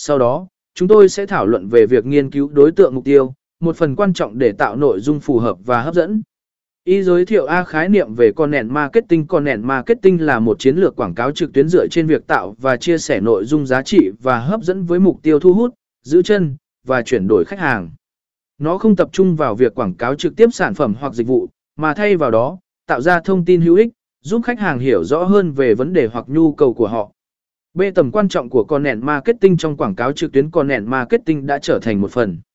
Sau đó, chúng tôi sẽ thảo luận về việc nghiên cứu đối tượng mục tiêu, một phần quan trọng để tạo nội dung phù hợp và hấp dẫn. Y giới thiệu A khái niệm về Content Marketing. Content Marketing là một chiến lược quảng cáo trực tuyến dựa trên việc tạo và chia sẻ nội dung giá trị và hấp dẫn với mục tiêu thu hút, giữ chân và chuyển đổi khách hàng. Nó không tập trung vào việc quảng cáo trực tiếp sản phẩm hoặc dịch vụ, mà thay vào đó, tạo ra thông tin hữu ích, giúp khách hàng hiểu rõ hơn về vấn đề hoặc nhu cầu của họ. B. Tầm quan trọng của Content Marketing trong quảng cáo trực tuyến. Content Marketing đã trở thành một phần